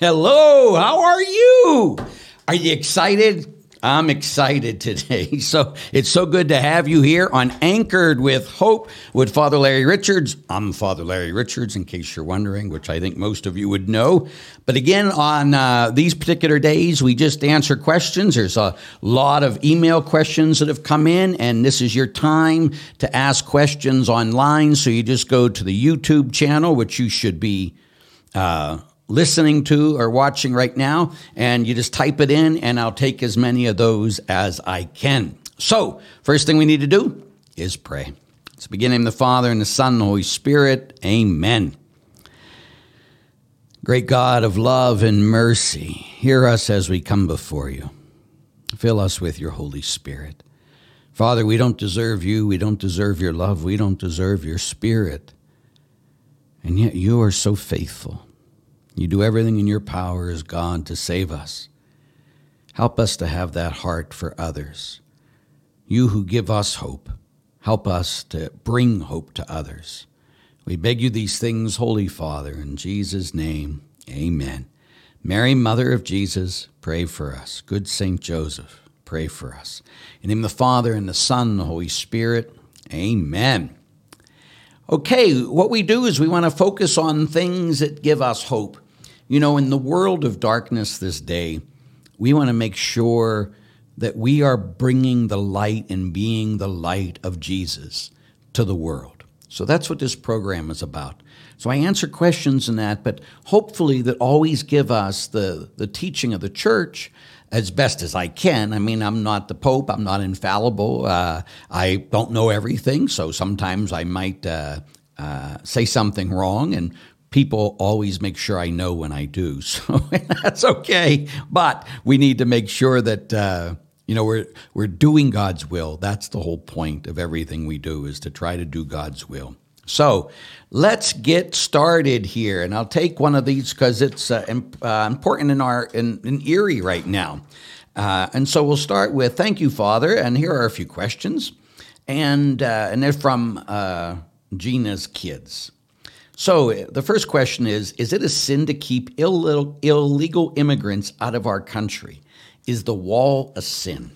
Hello, how are you? Are you excited? I'm excited today. So it's so good to have you here on Anchored with Hope with Father Larry Richards. I'm Father Larry Richards, in case you're wondering, which I think most of you would know. But again, on these particular days, we just answer questions. There's a lot of email questions that have come in, and this is your time to ask questions online. So you just go to the YouTube channel, which you should be listening to or watching right now, and you just type it in, and I'll take as many of those as I can. So, first thing we need to do is pray. Let's begin in the name of the Father, and the Son, and the Holy Spirit. Amen. Great God of love and mercy, hear us as we come before you. Fill us with your Holy Spirit. Father, we don't deserve you. We don't deserve your love. We don't deserve your Spirit. And yet you are so faithful. You do everything in your power as God to save us. Help us to have that heart for others. You who give us hope, help us to bring hope to others. We beg you these things, Holy Father, in Jesus' name, amen. Mary, Mother of Jesus, pray for us. Good Saint Joseph, pray for us. In the name of the Father, and the Son, and the Holy Spirit, amen. Okay, what we do is we want to focus on things that give us hope. You know, in the world of darkness this day, we want to make sure that we are bringing the light and being the light of Jesus to the world. So that's what this program is about. So I answer questions in that, but hopefully that always give us the teaching of the church as best as I can. I mean, I'm not the Pope. I'm not infallible. I don't know everything, so sometimes I might say something wrong, and people always make sure I know when I do, so that's okay. But we need to make sure that we're doing God's will. That's the whole point of everything we do, is to try to do God's will. So let's get started here, and I'll take one of these because it's important in Erie right now. And so we'll start with thank you, Father, and here are a few questions, and they're from Gina's kids. So the first question is it a sin to keep illegal immigrants out of our country? Is the wall a sin?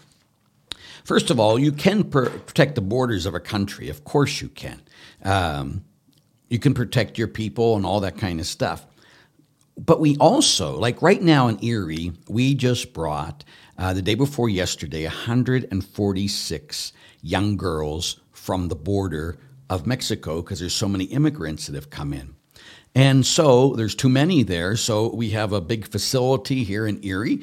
First of all, you can protect the borders of a country. Of course you can. You can protect your people and all that kind of stuff. But we also, like right now in Erie, we just brought, the day before yesterday, 146 young girls from the border of Mexico, because there's so many immigrants that have come in. And so there's too many there, so we have a big facility here in Erie.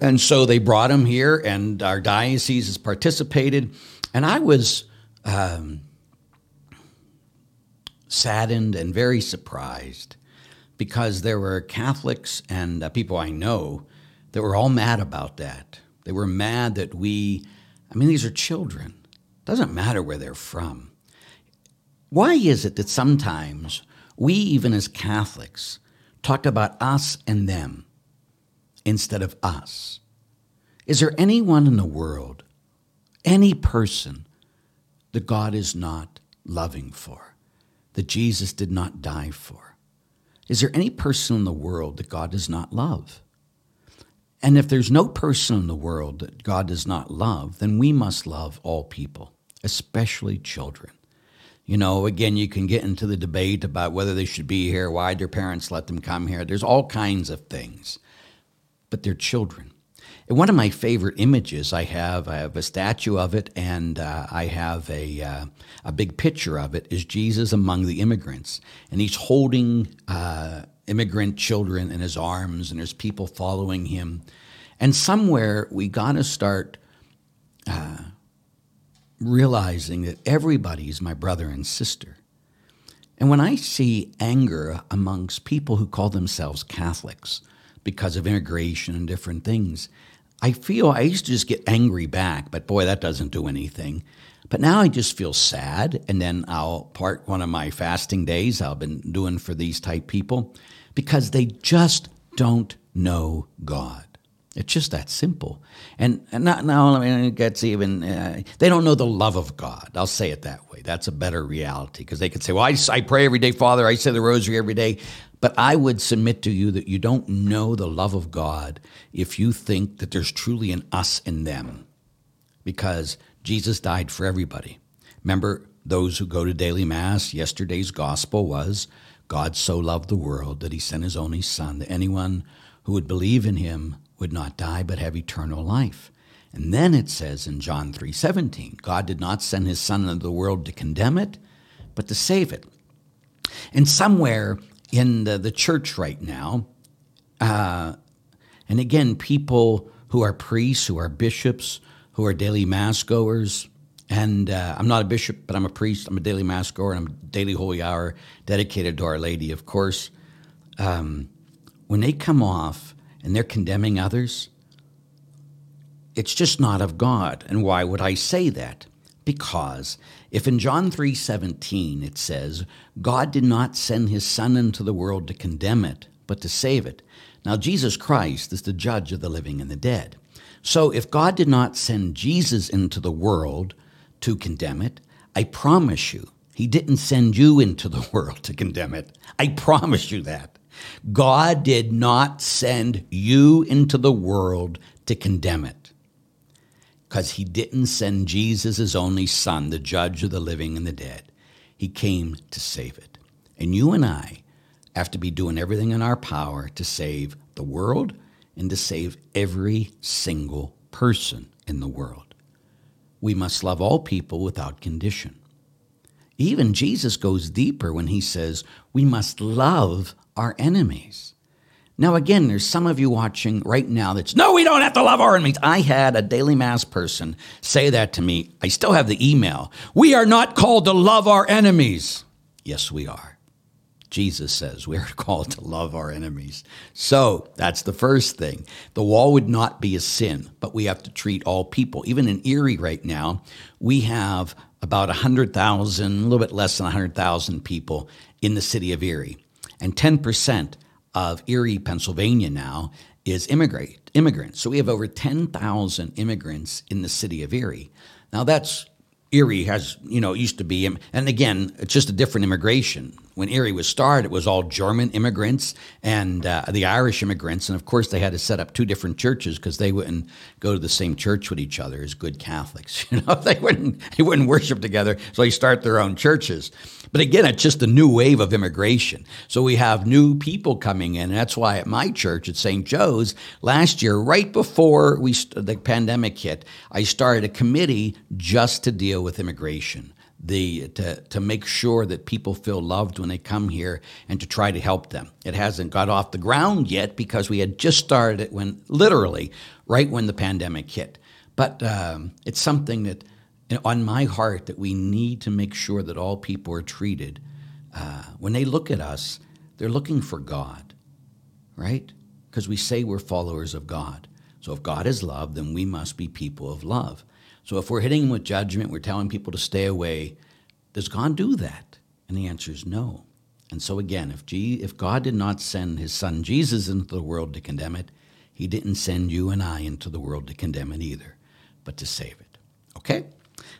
And so they brought them here, and our diocese has participated. And I was saddened and very surprised, because there were Catholics and people I know that were all mad about that. They were mad that these are children. It doesn't matter where they're from. Why is it that sometimes we, even as Catholics, talk about us and them instead of us? Is there anyone in the world, any person, that God is not loving for, that Jesus did not die for? Is there any person in the world that God does not love? And if there's no person in the world that God does not love, then we must love all people, especially children. You know, again, you can get into the debate about whether they should be here, why their parents let them come here. There's all kinds of things, but they're children. And one of my favorite images I have a statue of it, and I have a big picture of it, is Jesus among the immigrants. And he's holding immigrant children in his arms, and there's people following him. And somewhere we got to start realizing that everybody is my brother and sister. And when I see anger amongst people who call themselves Catholics because of immigration and different things, I used to just get angry back, but boy, that doesn't do anything. But now I just feel sad, and then I'll part one of my fasting days I've been doing for these type people, because they just don't know God. It's just that simple. And it gets even, they don't know the love of God. I'll say it that way. That's a better reality, because they could say, well, I pray every day, Father. I say the rosary every day. But I would submit to you that you don't know the love of God if you think that there's truly an us and them, because Jesus died for everybody. Remember, those who go to daily mass, yesterday's gospel was, God so loved the world that he sent his only son, that anyone who would believe in him would not die but have eternal life. And then it says in John 3:17, God did not send his son into the world to condemn it, but to save it. And somewhere in the church right now, and again, people who are priests, who are bishops, who are daily mass goers, and I'm not a bishop, but I'm a priest, I'm a daily mass goer, and I'm a daily holy hour dedicated to Our Lady, of course. When they come off and they're condemning others, it's just not of God. And why would I say that? Because if in John 3:17 it says, God did not send his son into the world to condemn it, but to save it. Now, Jesus Christ is the judge of the living and the dead. So if God did not send Jesus into the world to condemn it, I promise you, he didn't send you into the world to condemn it. I promise you that. God did not send you into the world to condemn it, because he didn't send Jesus, his only son, the judge of the living and the dead. He came to save it. And you and I have to be doing everything in our power to save the world and to save every single person in the world. We must love all people without condition. Even Jesus goes deeper when he says we must love our enemies. Now, again, there's some of you watching right now that's, no, we don't have to love our enemies. I had a daily mass person say that to me. I still have the email. We are not called to love our enemies. Yes, we are. Jesus says we are called to love our enemies. So that's the first thing. The wall would not be a sin, but we have to treat all people. Even in Erie right now, we have about 100,000, a little bit less than 100,000 people in the city of Erie, and 10% of Erie, Pennsylvania now is immigrants. So we have over 10,000 immigrants in the city of Erie. Now that's, Erie has, used to be, and again, it's just a different immigration. When Erie was started, it was all German immigrants and the Irish immigrants. And of course they had to set up two different churches because they wouldn't go to the same church with each other as good Catholics. They wouldn't worship together. So they start their own churches. But again, it's just a new wave of immigration. So we have new people coming in. And that's why at my church at St. Joe's last year, right before the pandemic hit, I started a committee just to deal with immigration. To make sure that people feel loved when they come here and to try to help them. It hasn't got off the ground yet because we had just started it right when the pandemic hit. But it's something that on my heart that we need to make sure that all people are treated. When they look at us, they're looking for God, right? Because we say we're followers of God. So if God is love, then we must be people of love. So if we're hitting them with judgment, we're telling people to stay away, does God do that? And the answer is no. And so again, if God did not send his son Jesus into the world to condemn it, he didn't send you and I into the world to condemn it either, but to save it. Okay?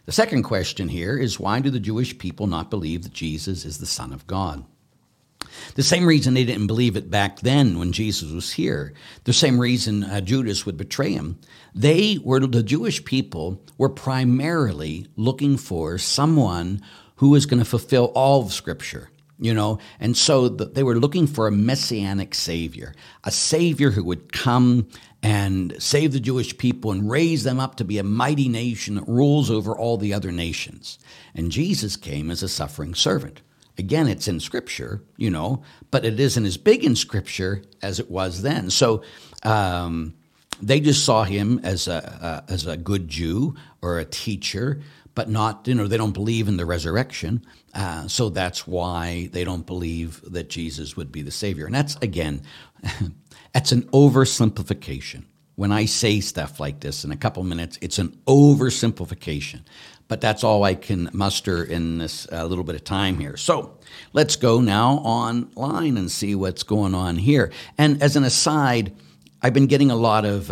The second question here is, why do the Jewish people not believe that Jesus is the Son of God? The same reason they didn't believe it back then when Jesus was here, the same reason Judas would betray him. The Jewish people were primarily looking for someone who was going to fulfill all of Scripture, and so they were looking for a messianic savior, a savior who would come and save the Jewish people and raise them up to be a mighty nation that rules over all the other nations. And Jesus came as a suffering servant. Again, it's in Scripture, but it isn't as big in Scripture as it was then. So they just saw him as a good Jew or a teacher, but not, they don't believe in the resurrection. So that's why they don't believe that Jesus would be the Savior. And that's, again, that's an oversimplification. When I say stuff like this in a couple minutes, it's an oversimplification. But that's all I can muster in this little bit of time here. So let's go now online and see what's going on here. And as an aside, I've been getting a lot of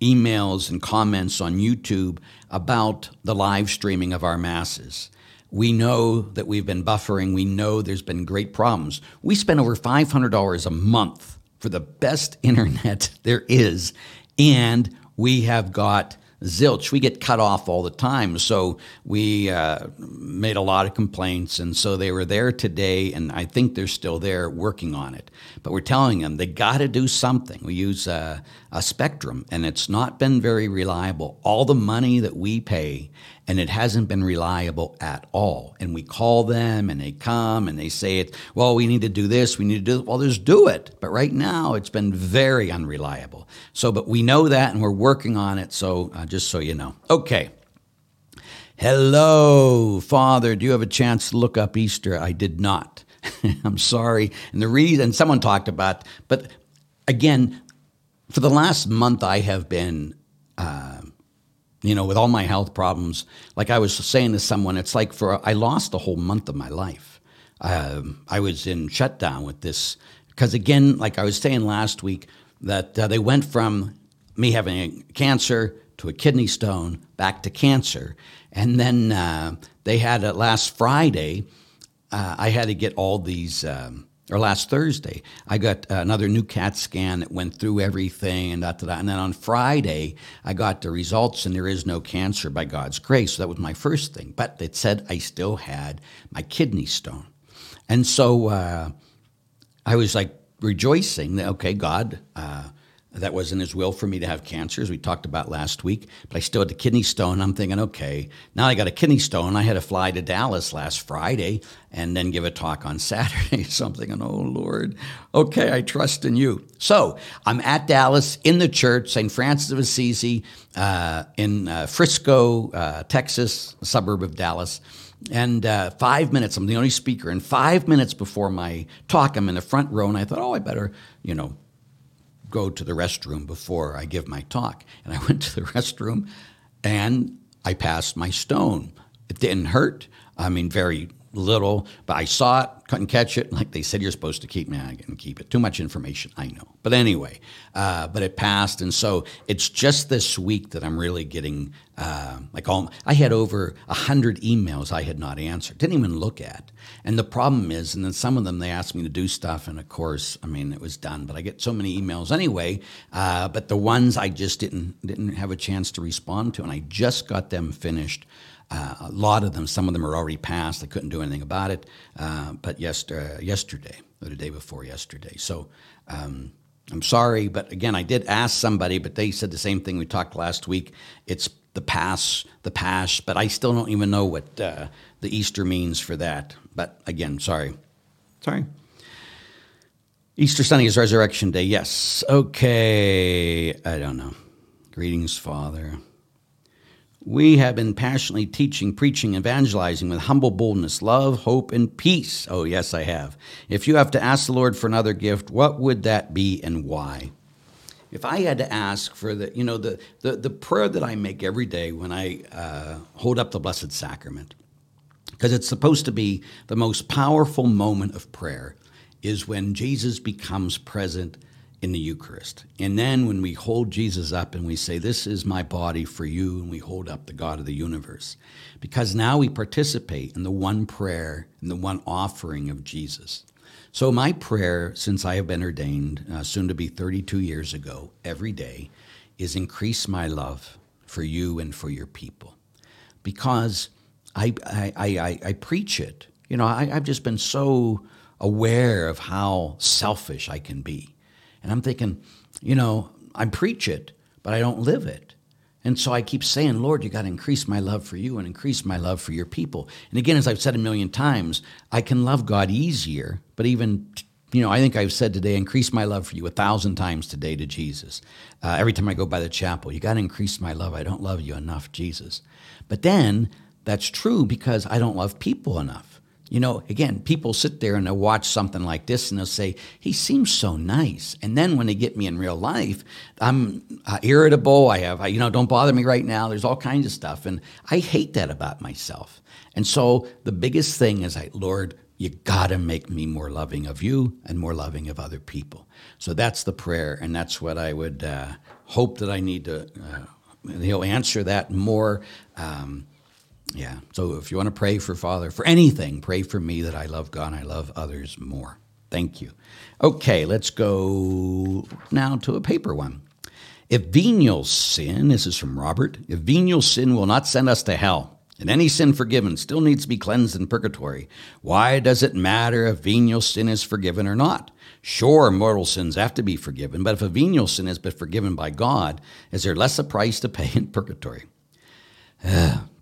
emails and comments on YouTube about the live streaming of our masses. We know that we've been buffering. We know there's been great problems. We spend over $500 a month for the best internet there is, and we have got zilch. We get cut off all the time. So we made a lot of complaints, and so they were there today, and I think they're still there working on it. But we're telling them they got to do something. We use a Spectrum, and it's not been very reliable. All the money that we pay, and it hasn't been reliable at all. And we call them, and they come, and they say, well, we need to do this, we need to do that. Well, just do it. But right now, it's been very unreliable. So, but we know that, and we're working on it, so just so you know. Okay. Hello, Father. Do you have a chance to look up Easter? I did not. I'm sorry. And the reason someone talked about, but again, for the last month, I have been... with all my health problems, like I was saying to someone, it's like I lost a whole month of my life. I was in shutdown with this because, again, like I was saying last week, that they went from me having cancer to a kidney stone back to cancer. And then they had it last Friday. I had to get all these... or last Thursday, I got another new CAT scan that went through everything and da-da-da. And then on Friday, I got the results, and there is no cancer by God's grace. So that was my first thing. But it said I still had my kidney stone. And so I was like rejoicing that, okay, God, that wasn't his will for me to have cancer, as we talked about last week. But I still had the kidney stone. I'm thinking, okay, now I got a kidney stone. I had to fly to Dallas last Friday and then give a talk on Saturday. So I'm thinking, oh, Lord, okay, I trust in you. So I'm at Dallas in the church, St. Francis of Assisi in Frisco, Texas, a suburb of Dallas. And 5 minutes, I'm the only speaker. And 5 minutes before my talk, I'm in the front row. And I thought, oh, I better, go to the restroom before I give my talk. And I went to the restroom, and I passed my stone. It didn't hurt. I mean, very little, but I saw it, couldn't catch it. Like they said, you're supposed to keep me. I didn't keep it. Too much information, I know. But anyway, but it passed. And so it's just this week that I'm really getting, I had over 100 emails I had not answered, didn't even look at. And the problem is, and then some of them, they asked me to do stuff. And of course, I mean, it was done, but I get so many emails anyway. But the ones I just didn't have a chance to respond to. And I just got them finished. A lot of them, some of them are already passed. I couldn't do anything about it. But yesterday, or the day before yesterday. So I'm sorry, but again, I did ask somebody, but they said the same thing we talked last week. It's the pass, but I still don't even know what the Easter means for that. But again, sorry. Easter Sunday is Resurrection Day. Yes. Okay. I don't know. Greetings, Father. We have been passionately teaching, preaching, evangelizing with humble boldness, love, hope, and peace. Oh, yes, I have. If you have to ask the Lord for another gift, what would that be and why? If I had to ask for the prayer that I make every day when I hold up the Blessed Sacrament, because it's supposed to be the most powerful moment of prayer, is when Jesus becomes present in the Eucharist. And then when we hold Jesus up and we say, this is my body for you, and we hold up the God of the universe, because now we participate in the one prayer and the one offering of Jesus. So my prayer, since I have been ordained, soon to be 32 years ago, every day, is increase my love for you and for your people. Because I preach it. I've just been so aware of how selfish I can be. And I'm thinking, I preach it, but I don't live it. And so I keep saying, Lord, you got to increase my love for you and increase my love for your people. And again, as I've said a million times, I can love God easier, but even, I think I've said today, increase my love for you 1,000 times today to Jesus. Every time I go by the chapel, you got to increase my love. I don't love you enough, Jesus. But then that's true because I don't love people enough. Again, people sit there and they'll watch something like this and they'll say, he seems so nice. And then when they get me in real life, I'm irritable. I don't bother me right now. There's all kinds of stuff. And I hate that about myself. And so the biggest thing is, Lord, you got to make me more loving of you and more loving of other people. So that's the prayer. And that's what I would hope that I need to, he'll answer that more Yeah. So if you want to pray for Father, for anything, pray for me that I love God and I love others more. Thank you. Okay, let's go now to a paper one. If venial sin, this is from Robert, if venial sin will not send us to hell, and any sin forgiven still needs to be cleansed in purgatory, why does it matter if venial sin is forgiven or not? Sure, mortal sins have to be forgiven, but if a venial sin has been forgiven by God, is there less a price to pay in purgatory?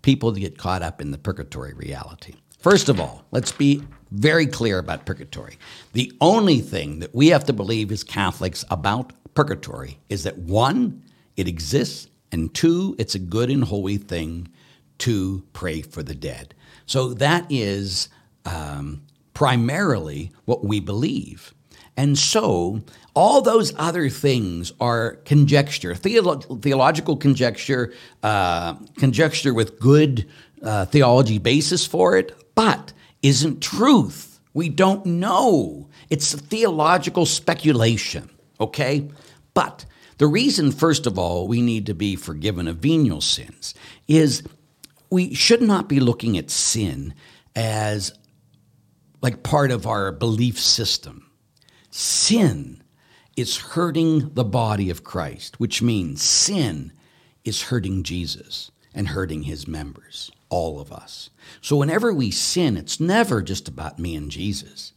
People get caught up in the purgatory reality. First of all, let's be very clear about purgatory. The only thing that we have to believe as Catholics about purgatory is that, one, it exists, and two, it's a good and holy thing to pray for the dead. So that is primarily what we believe. And so all those other things are conjecture, theological conjecture, conjecture with good theology basis for it, but isn't truth. We don't know. It's a theological speculation, okay? But the reason, first of all, we need to be forgiven of venial sins is we should not be looking at sin as like part of our belief system. Sin is hurting the body of Christ, which means sin is hurting Jesus and hurting his members, all of us. So whenever we sin, it's never just about me and Jesus.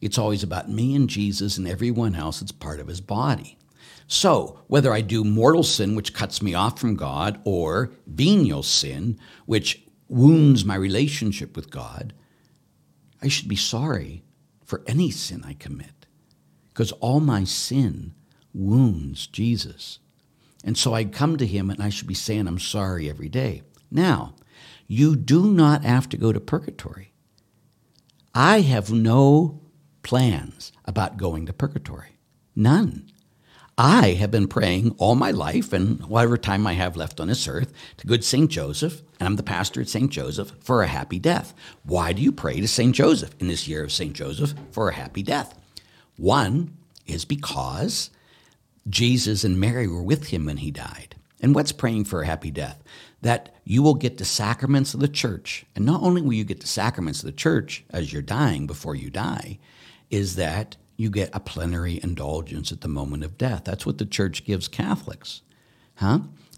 It's always about me and Jesus and everyone else that's part of his body. So whether I do mortal sin, which cuts me off from God, or venial sin, which wounds my relationship with God, I should be sorry for any sin I commit, because all my sin wounds Jesus. And so I come to him and I should be saying, I'm sorry every day. Now, you do not have to go to purgatory. I have no plans about going to purgatory. None. I have been praying all my life and whatever time I have left on this earth to good St. Joseph, and I'm the pastor at St. Joseph, for a happy death. Why do you pray to St. Joseph in this year of St. Joseph for a happy death? One is because Jesus and Mary were with him when he died. And what's praying for a happy death? That you will get the sacraments of the church. And not only will you get the sacraments of the church as you're dying before you die, is that you get a plenary indulgence at the moment of death. That's what the church gives Catholics.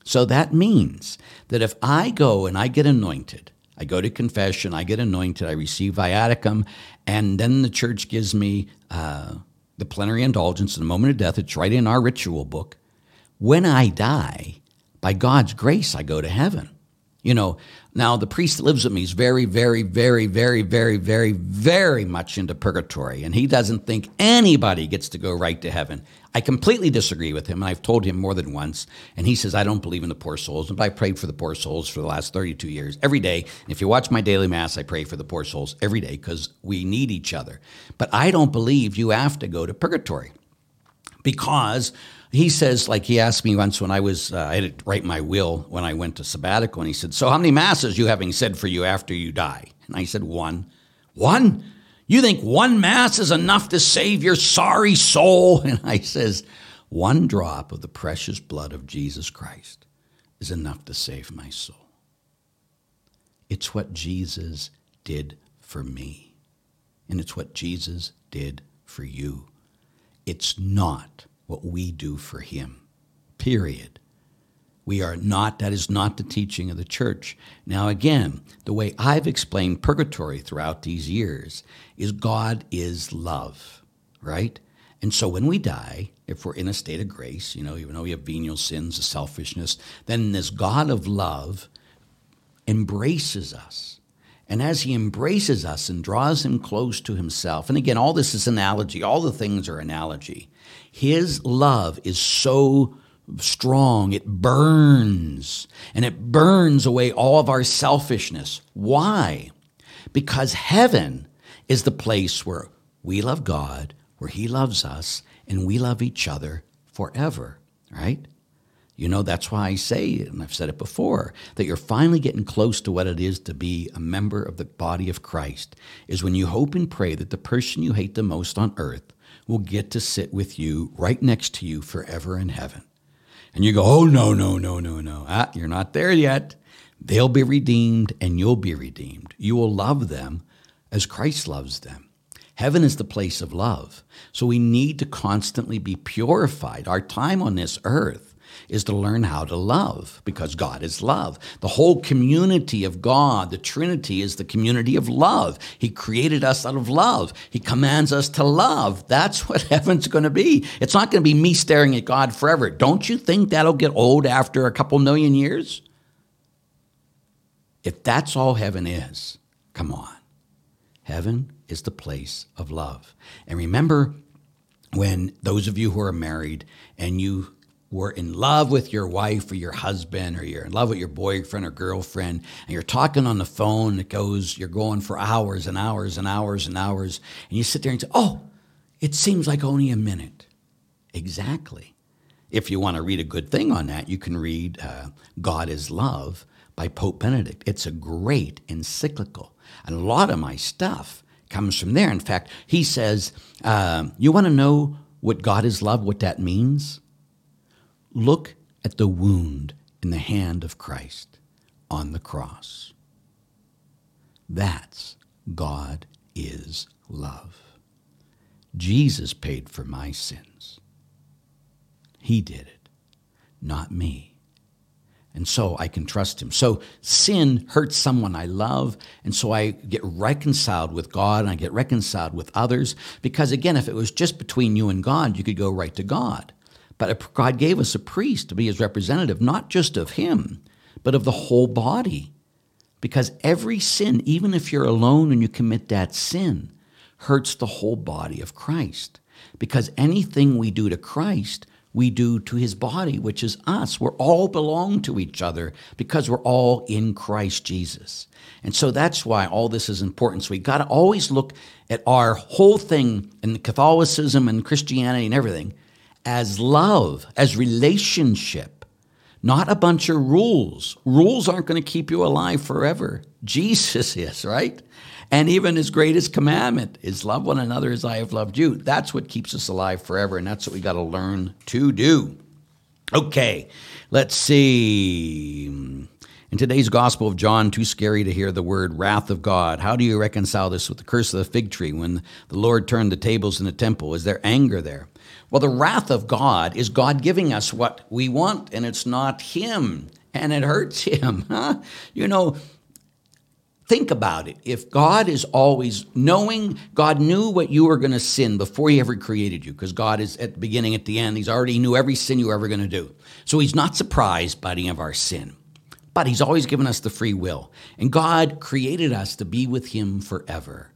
So that means that if I go and I get anointed, I go to confession, I get anointed, I receive viaticum, and then the church gives me the plenary indulgence in the moment of death. It's right in our ritual book. When I die, by God's grace, I go to heaven. You know, now the priest that lives with me is very, very, very, very, very, very, very much into purgatory, and he doesn't think anybody gets to go right to heaven. I completely disagree with him, and I've told him more than once, and he says, I don't believe in the poor souls, but I prayed for the poor souls for the last 32 years, every day. And if you watch my daily mass, I pray for the poor souls every day because we need each other. But I don't believe you have to go to purgatory because he says, like he asked me once when I was, I had to write my will when I went to sabbatical, and he said, so how many masses you having said for you after you die? And I said, one. One? You think one mass is enough to save your sorry soul? And I says, one drop of the precious blood of Jesus Christ is enough to save my soul. It's what Jesus did for me. And it's what Jesus did for you. It's not what we do for him, period. We are not, that is not the teaching of the church. Now again, the way I've explained purgatory throughout these years is God is love, right? And so when we die, if we're in a state of grace, you know, even though we have venial sins, the selfishness, then this God of love embraces us. And as he embraces us and draws him close to himself, and again, all this is analogy, all the things are analogy. His love is so strong, it burns, and it burns away all of our selfishness. Why? Because heaven is the place where we love God, where he loves us, and we love each other forever, right? You know, that's why I say, and I've said it before, that you're finally getting close to what it is to be a member of the body of Christ, is when you hope and pray that the person you hate the most on earth will get to sit with you right next to you forever in heaven. And you go, oh, no, no, no, no, no. Ah, you're not there yet. They'll be redeemed and you'll be redeemed. You will love them as Christ loves them. Heaven is the place of love. So we need to constantly be purified. Our time on this earth is to learn how to love, because God is love. The whole community of God, the Trinity, is the community of love. He created us out of love. He commands us to love. That's what heaven's going to be. It's not going to be me staring at God forever. Don't you think that'll get old after a couple million years? If that's all heaven is, come on. Heaven is the place of love. And remember, when those of you who are married and you were in love with your wife or your husband, or you're in love with your boyfriend or girlfriend, and you're talking on the phone, you're going for hours and hours and hours and hours, and you sit there and say, oh, it seems like only a minute. Exactly. If you want to read a good thing on that, you can read God is Love by Pope Benedict. It's a great encyclical. And a lot of my stuff comes from there. In fact, he says, you want to know what God is love, what that means? Look at the wound in the hand of Christ on the cross. That's God is love. Jesus paid for my sins. He did it, not me. And so I can trust him. So sin hurts someone I love, and so I get reconciled with God, and I get reconciled with others. Because again, if it was just between you and God, you could go right to God. But God gave us a priest to be his representative, not just of him, but of the whole body. Because every sin, even if you're alone and you commit that sin, hurts the whole body of Christ. Because anything we do to Christ, we do to his body, which is us. We're all belong to each other because we're all in Christ Jesus. And so that's why all this is important. So we got to always look at our whole thing in Catholicism and Christianity and everything as love, as relationship, not a bunch of rules. Rules aren't going to keep you alive forever. Jesus is, right? And even his greatest commandment is love one another as I have loved you. That's what keeps us alive forever, and that's what we got to learn to do. Okay, let's see. In today's Gospel of John, too scary to hear the word wrath of God. How do you reconcile this with the curse of the fig tree when the Lord turned the tables in the temple? Is there anger there? Well, the wrath of God is God giving us what we want, and it's not him, and it hurts him. Huh? You know, think about it. If God is always knowing, God knew what you were going to sin before he ever created you, because God is at the beginning, at the end. He's already knew every sin you were ever going to do. So he's not surprised by any of our sin, but he's always given us the free will, and God created us to be with him forever.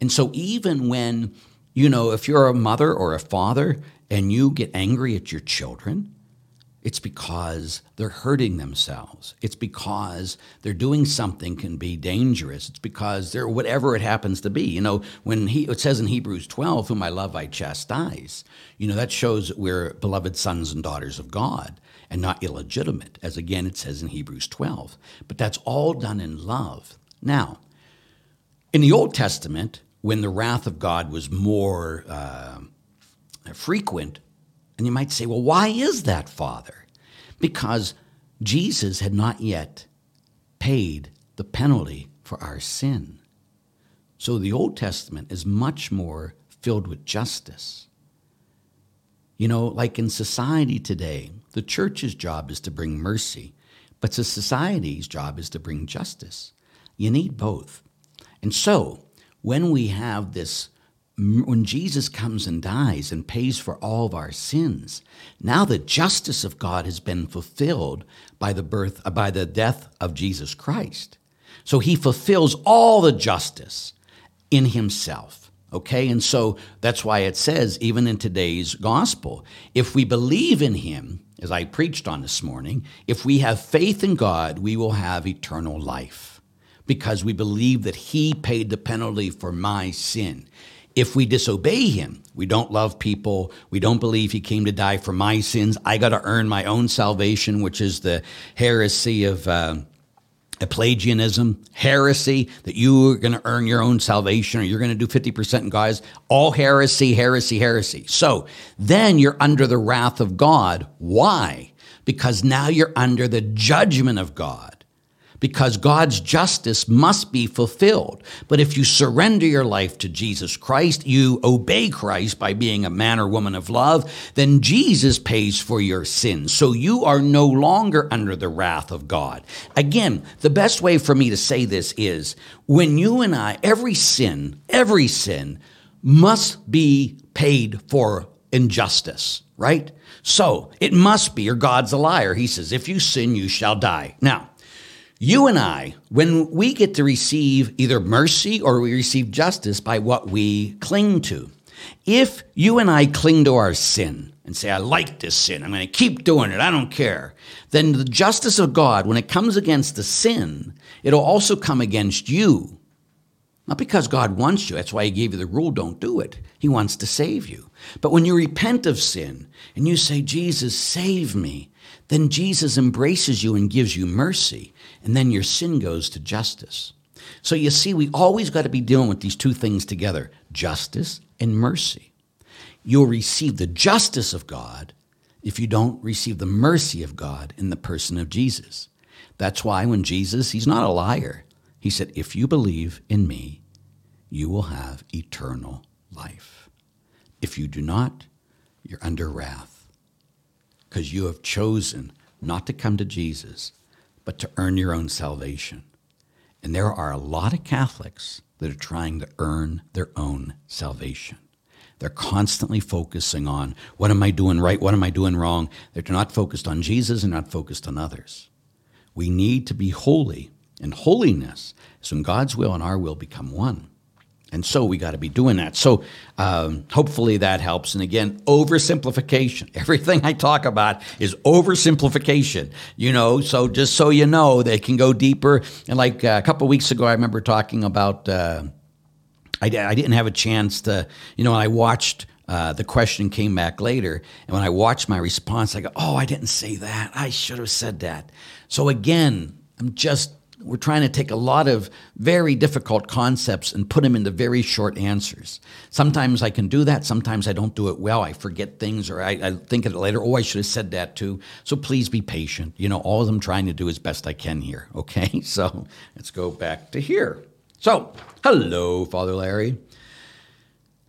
And so even when if you're a mother or a father and you get angry at your children, it's because they're hurting themselves. It's because they're doing something can be dangerous. It's because they're whatever it happens to be. It says in Hebrews 12, whom I love, I chastise. That shows that we're beloved sons and daughters of God and not illegitimate, as again it says in Hebrews 12. But that's all done in love. Now, in the Old Testament, when the wrath of God was more frequent, and you might say, well, why is that, Father? Because Jesus had not yet paid the penalty for our sin. So the Old Testament is much more filled with justice. Like in society today, the church's job is to bring mercy, but the society's job is to bring justice. You need both. And so, when Jesus comes and dies and pays for all of our sins, now the justice of God has been fulfilled by the death of Jesus Christ. So he fulfills all the justice in himself, okay? And so that's why it says, even in today's gospel, if we believe in him, as I preached on this morning, if we have faith in God, we will have eternal life, because we believe that he paid the penalty for my sin. If we disobey him, we don't love people, we don't believe he came to die for my sins, I got to earn my own salvation, which is the heresy of Pelagianism, heresy that you are going to earn your own salvation or you're going to do 50% in God's, all heresy. So then you're under the wrath of God. Why? Because now you're under the judgment of God. because God's justice must be fulfilled. But if you surrender your life to Jesus Christ, you obey Christ by being a man or woman of love, then Jesus pays for your sins. So you are no longer under the wrath of God. Again, the best way for me to say this is, when you and I, every sin must be paid for injustice, right? So it must be, or God's a liar. He says, if you sin, you shall die. Now, you and I, when we get to receive either mercy or we receive justice by what we cling to, if you and I cling to our sin and say, I like this sin, I'm going to keep doing it, I don't care, then the justice of God, when it comes against the sin, it'll also come against you. Not because God wants you. That's why he gave you the rule, don't do it. He wants to save you. But when you repent of sin and you say, Jesus, save me, then Jesus embraces you and gives you mercy, and then your sin goes to justice. So you see, we always got to be dealing with these two things together, justice and mercy. You'll receive the justice of God if you don't receive the mercy of God in the person of Jesus. That's why when Jesus, he's not a liar. He said, if you believe in me, you will have eternal life. If you do not, you're under wrath because you have chosen not to come to Jesus, but to earn your own salvation. And there are a lot of Catholics that are trying to earn their own salvation. They're constantly focusing on, what am I doing right? What am I doing wrong? They're not focused on Jesus and not focused on others. We need to be holy. And holiness is when God's will and our will become one. And so we got to be doing that. So hopefully that helps. And again, oversimplification. Everything I talk about is oversimplification, you know, so just so you know, they can go deeper. And like a couple of weeks ago, I remember talking about, I didn't have a chance to, you know, I watched the question came back later. And when I watched my response, I go, oh, I didn't say that. I should have said that. So again, we're trying to take a lot of very difficult concepts and put them into very short answers. Sometimes I can do that. Sometimes I don't do it well. I forget things or I think of it later. Oh, I should have said that too. So please be patient. You know, all I'm trying to do as best I can here. Okay, so let's go back to here. So, hello, Father Larry.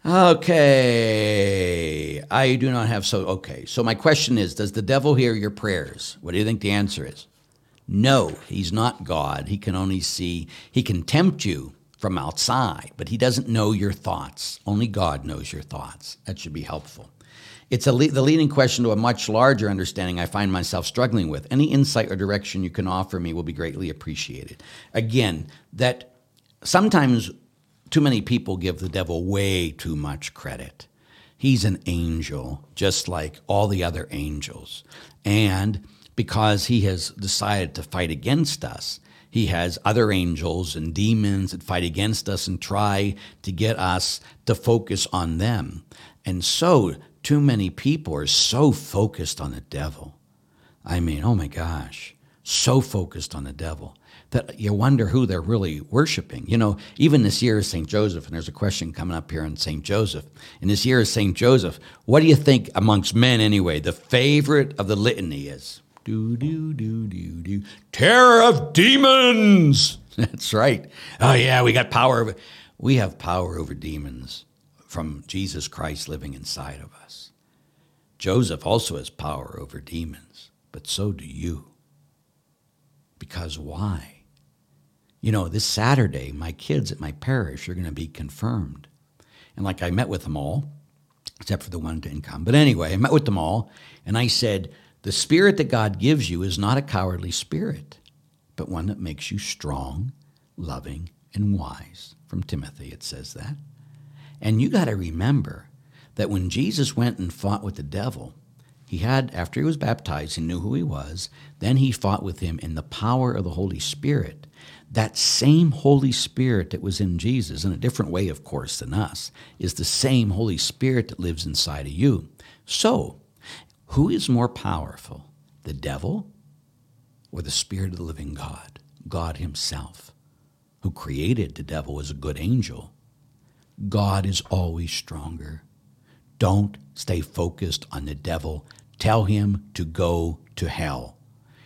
Okay, I do not have so. Okay, so my question is, does the devil hear your prayers? What do you think the answer is? No, he's not God. He can only see, he can tempt you from outside, but he doesn't know your thoughts. Only God knows your thoughts. That should be helpful. It's the leading question to a much larger understanding I find myself struggling with. Any insight or direction you can offer me will be greatly appreciated. Again, that sometimes too many people give the devil way too much credit. He's an angel, just like all the other angels. And because he has decided to fight against us, he has other angels and demons that fight against us and try to get us to focus on them. And so too many people are so focused on the devil. I mean, oh my gosh, so focused on the devil that you wonder who they're really worshiping. You know, even this year is St. Joseph, and there's a question coming up here on St. Joseph. And this year is St. Joseph. What do you think amongst men anyway, the favorite of the litany is? Do, do, do, do, do. Terror of demons. That's right. Oh, yeah, we got power over. We have power over demons from Jesus Christ living inside of us. Joseph also has power over demons, but so do you. Because why? You know, this Saturday, my kids at my parish are going to be confirmed. And like I met with them all, except for the one that didn't come. But anyway, I met with them all, and I said, the spirit that God gives you is not a cowardly spirit, but one that makes you strong, loving, and wise. From Timothy, it says that. And you got to remember that when Jesus went and fought with the devil, he had, after he was baptized, he knew who he was. Then he fought with him in the power of the Holy Spirit. That same Holy Spirit that was in Jesus, in a different way, of course, than us, is the same Holy Spirit that lives inside of you. So, who is more powerful, the devil or the spirit of the living God? God himself, who created the devil as a good angel. God is always stronger. Don't stay focused on the devil. Tell him to go to hell.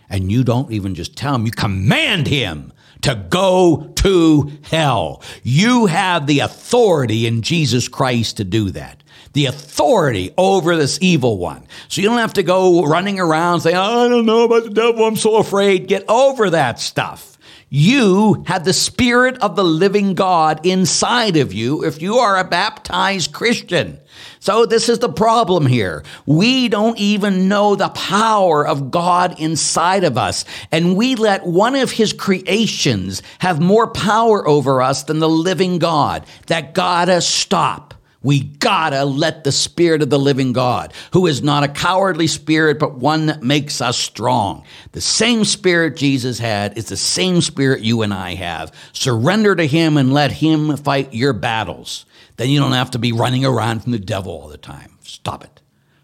And you don't even just tell him, you command him to go to hell. You have the authority in Jesus Christ to do that. The authority over this evil one. So you don't have to go running around saying, oh, I don't know about the devil, I'm so afraid. Get over that stuff. You have the Spirit of the living God inside of you if you are a baptized Christian. So this is the problem here. We don't even know the power of God inside of us, and we let one of his creations have more power over us than the living God. That gotta stop. We gotta let the Spirit of the living God, who is not a cowardly spirit, but one that makes us strong. The same Spirit Jesus had is the same Spirit you and I have. Surrender to him and let him fight your battles. Then you don't have to be running around from the devil all the time. Stop it.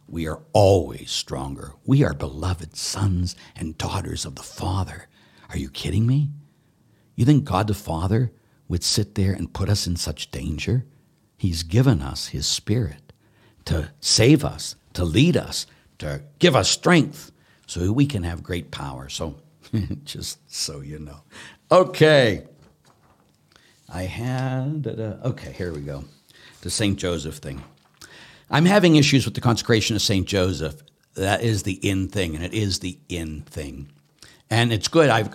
We are always stronger. We are beloved sons and daughters of the Father. Are you kidding me? You think God the Father would sit there and put us in such danger? He's given us his Spirit to save us, to lead us, to give us strength so we can have great power. So just so you know. Okay. I had, okay, here we go. The St. Joseph thing. I'm having issues with the consecration of St. Joseph. That is the in thing, and it is the in thing. And it's good. I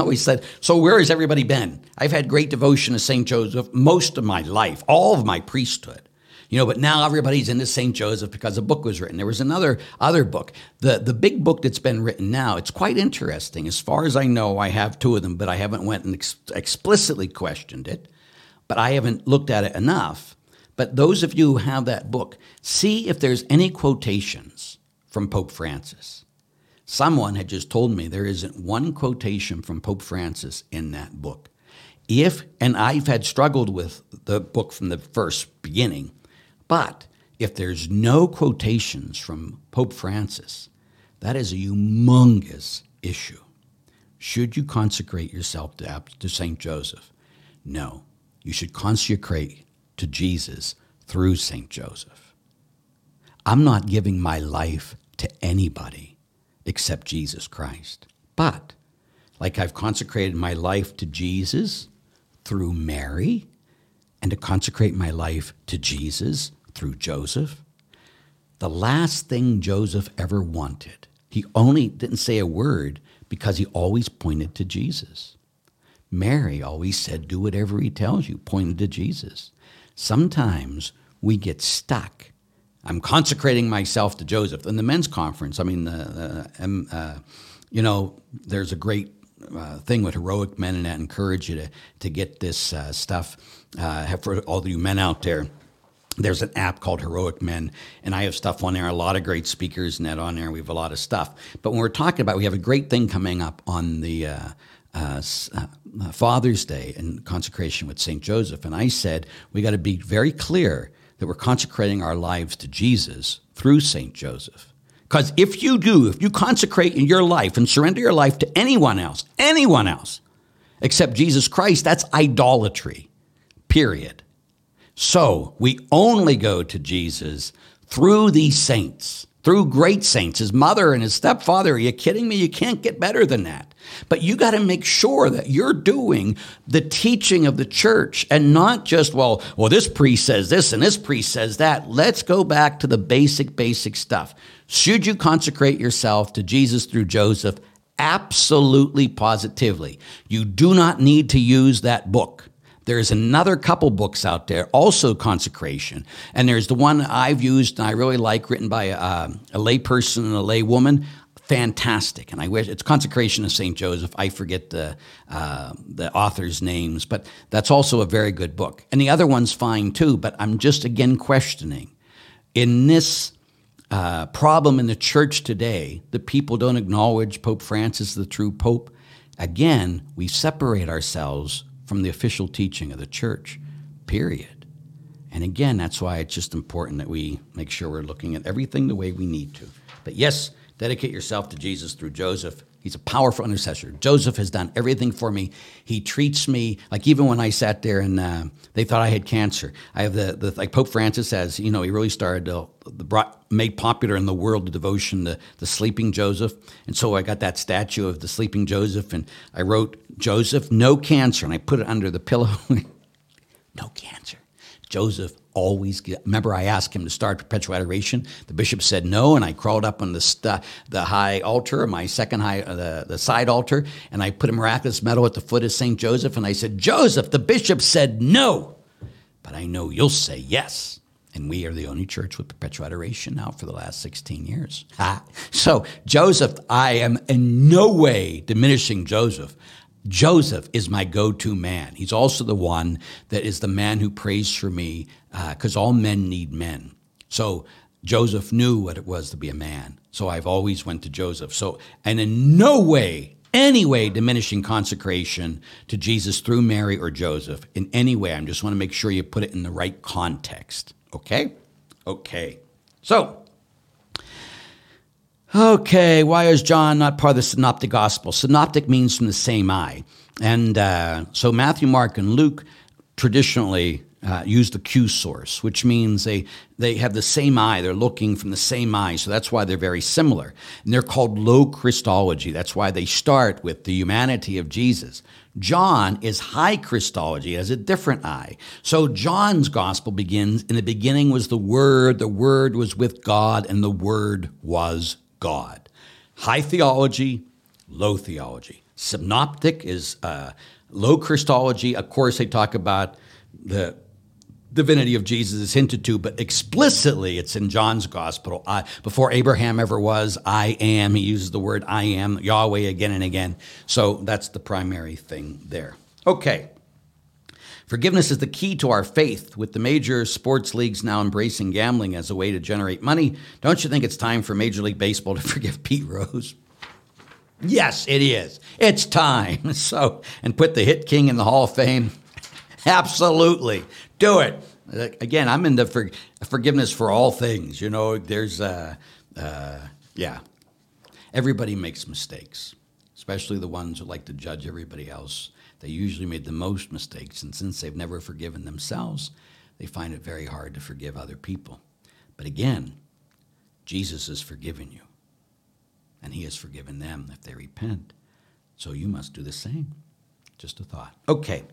always said, so where has everybody been? I've had great devotion to St. Joseph most of my life, all of my priesthood. You know, but now everybody's into St. Joseph because a book was written. There was another book. The big book that's been written now, it's quite interesting. As far as I know, I have two of them, but I haven't went and explicitly questioned it. But I haven't looked at it enough. But those of you who have that book, see if there's any quotations from Pope Francis. Someone had just told me there isn't one quotation from Pope Francis in that book. And I've had struggled with the book from the first beginning, but if there's no quotations from Pope Francis, that is a humongous issue. Should you consecrate yourself to St. Joseph? No, you should consecrate to Jesus through St. Joseph. I'm not giving my life to anybody except Jesus Christ. But like I've consecrated my life to Jesus through Mary, and to consecrate my life to Jesus through Joseph, the last thing Joseph ever wanted, he only didn't say a word because he always pointed to Jesus. Mary always said, do whatever he tells you, pointed to Jesus. Sometimes we get stuck. I'm consecrating myself to Joseph. In the men's conference, there's a great thing with Heroic Men, and I encourage you to get this stuff. For all you men out there, there's an app called Heroic Men, and I have stuff on there, a lot of great speakers and that on there. We have a lot of stuff. But when we're talking about, we have a great thing coming up on the Father's Day and consecration with St. Joseph. And I said, we got to be very clear that we're consecrating our lives to Jesus through St. Joseph. Because if you consecrate in your life and surrender your life to anyone else, except Jesus Christ, that's idolatry, period. So we only go to Jesus through these saints, through great saints, his mother and his stepfather. Are you kidding me? You can't get better than that. But you got to make sure that you're doing the teaching of the church and not just, well, this priest says this and this priest says that. Let's go back to the basic stuff. Should you consecrate yourself to Jesus through Joseph? Absolutely, positively. You do not need to use that book. There's another couple books out there, also consecration. And there's the one I've used and I really like, written by a lay person and a lay woman. Fantastic, and I wish it's Consecration of St. Joseph. I forget the author's names, but that's also a very good book. And the other one's fine too, but I'm just again questioning. In this problem in the church today, the people don't acknowledge Pope Francis, the true Pope. Again, we separate ourselves from the official teaching of the church, period. And again, that's why it's just important that we make sure we're looking at everything the way we need to. But yes, dedicate yourself to Jesus through Joseph. He's a powerful intercessor. Joseph has done everything for me. He treats me, like even when I sat there and they thought I had cancer. I have like Pope Francis says, you know, he really started to made popular in the world the devotion to the Sleeping Joseph. And so I got that statue of the Sleeping Joseph, and I wrote, Joseph, no cancer. And I put it under the pillow. No cancer. Joseph always, remember I asked him to start perpetual adoration. The bishop said no, and I crawled up on the high altar, my second high, the side altar, and I put a miraculous medal at the foot of St. Joseph, and I said, Joseph, the bishop said no, but I know you'll say yes. And we are the only church with perpetual adoration now for the last 16 years. So Joseph, I am in no way diminishing Joseph. Joseph is my go-to man. He's also the one that is the man who prays for me because all men need men. So Joseph knew what it was to be a man. So I've always went to Joseph. So, and in no way, any way, diminishing consecration to Jesus through Mary or Joseph. In any way, I just want to make sure you put it in the right context. Okay? Okay. So, okay, why is John not part of the synoptic gospel? Synoptic means from the same eye. And so Matthew, Mark, and Luke traditionally use the Q source, which means they have the same eye. They're looking from the same eye. So that's why they're very similar. And they're called low Christology. That's why they start with the humanity of Jesus. John is high Christology, has a different eye. So John's gospel begins, in the beginning was the Word was with God, and the Word was God. High theology, low theology. Synoptic is low Christology. Of course, they talk about the divinity of Jesus is hinted to, but explicitly it's in John's gospel. Before Abraham ever was, I am. He uses the word I am, Yahweh, again and again. So that's the primary thing there. Okay. Forgiveness is the key to our faith. With the major sports leagues now embracing gambling as a way to generate money, don't you think it's time for Major League Baseball to forgive Pete Rose? Yes, it is. It's time. So, and put the hit king in the Hall of Fame. Absolutely. Do it. Again, I'm into forgiveness for all things. You know, there's, yeah. Everybody makes mistakes, especially the ones who like to judge everybody else. They usually made the most mistakes, and since they've never forgiven themselves, they find it very hard to forgive other people. But again, Jesus has forgiven you, and he has forgiven them if they repent. So you must do the same. Just a thought. Okay.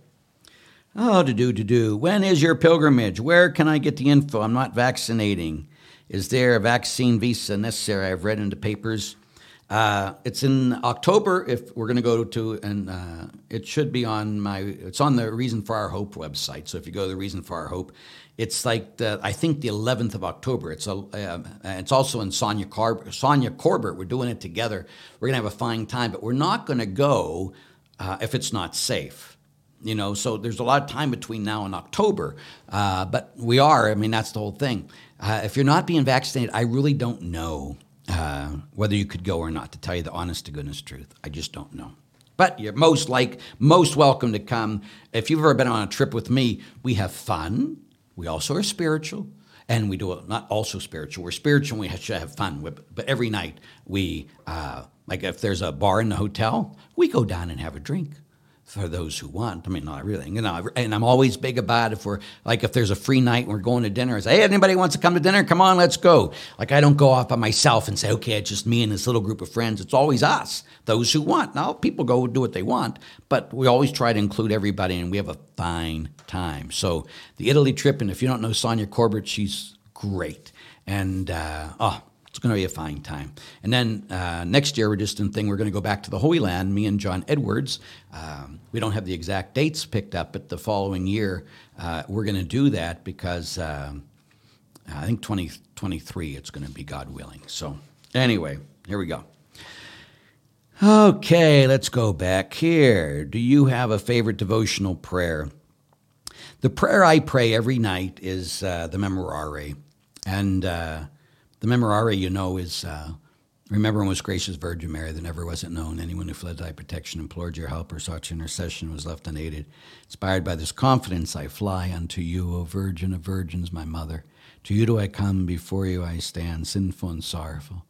Oh, to do. When is your pilgrimage? Where can I get the info? I'm not vaccinating. Is there a vaccine visa necessary? I've read in the papers. It's in October if we're going to go to, and it should be on it's on the Reason for Our Hope website. So if you go to the Reason for Our Hope, it's like, I think the 11th of October. It's also in Sonia Corbett. We're doing it together. We're going to have a fine time, but we're not going to go if it's not safe. You know, so there's a lot of time between now and October, but we are. I mean, that's the whole thing. If you're not being vaccinated, I really don't know whether you could go or not, to tell you the honest to goodness truth. I just don't know. But you're most welcome to come. If you've ever been on a trip with me, we have fun. We also are spiritual, and we do not also spiritual. We're spiritual and we should have fun. But every night we, like if there's a bar in the hotel, we go down and have a drink. For those who want, I mean, not really, you know, and I'm always big about if there's a free night and we're going to dinner, I say, hey, anybody wants to come to dinner? Come on, let's go. Like I don't go off by myself and say, okay, it's just me and this little group of friends. It's always us, those who want. Now people go do what they want, but we always try to include everybody and we have a fine time. So the Italy trip, and if you don't know Sonia Corbett, she's great. And, it's going to be a fine time. And then next year, we're going to go back to the Holy Land, me and John Edwards. We don't have the exact dates picked up, but the following year, we're going to do that because I think 2023 it's going to be, God willing. So anyway, here we go. Okay, let's go back here. Do you have a favorite devotional prayer? The prayer I pray every night is the Memorare. And the Memorare, you know, is, remember, most gracious Virgin Mary, that never wasn't known, anyone who fled thy protection, implored your help, or sought your intercession, was left unaided. Inspired by this confidence, I fly unto you, O Virgin of Virgins, my Mother. To you do I come, before you I stand, sinful and sorrowful.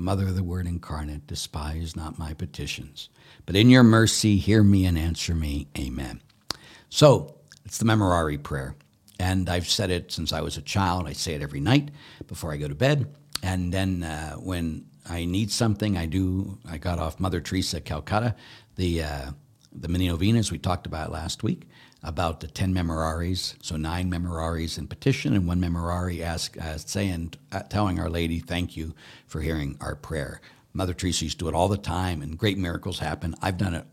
Mother of the Word incarnate, despise not my petitions, but in your mercy hear me and answer me. Amen. So it's the Memorare prayer, and I've said it since I was a child. I say it every night before I go to bed, and then when I need something, I do. I got off Mother Teresa Calcutta, the mini novenas we talked about last week, about the 10 memoraries, so 9 memoraries in petition and 1 memorare telling Our Lady, thank you for hearing our prayer. Mother Teresa used to do it all the time, and great miracles happen. I've done it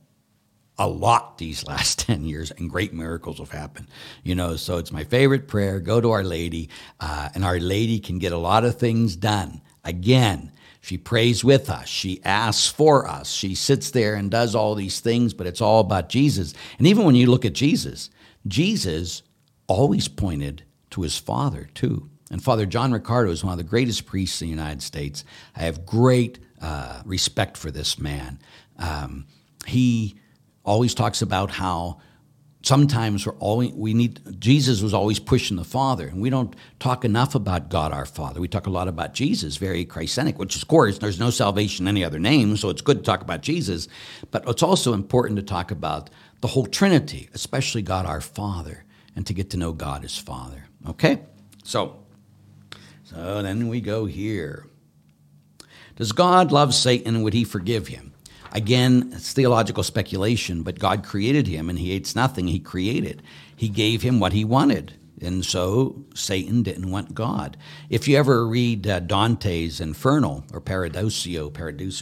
a lot these last 10 years, and great miracles have happened. You know, so it's my favorite prayer. Go to Our Lady, and Our Lady can get a lot of things done. Again, she prays with us. She asks for us. She sits there and does all these things, but it's all about Jesus. And even when you look at Jesus, Jesus always pointed to his Father too. And Father John Ricardo is one of the greatest priests in the United States. I have great respect for this man. He always talks about how sometimes Jesus was always pushing the Father, and we don't talk enough about God our Father. We talk a lot about Jesus, very Christ-centric, which of course there's no salvation in any other name, so it's good to talk about Jesus, but it's also important to talk about the whole Trinity, especially God our Father, and to get to know God as Father. Okay? So then we go here. Does God love Satan, and would he forgive him? Again, it's theological speculation, but God created him, and he hates nothing he created. He gave him what he wanted, and so Satan didn't want God. If you ever read Dante's Inferno, or Paradiso,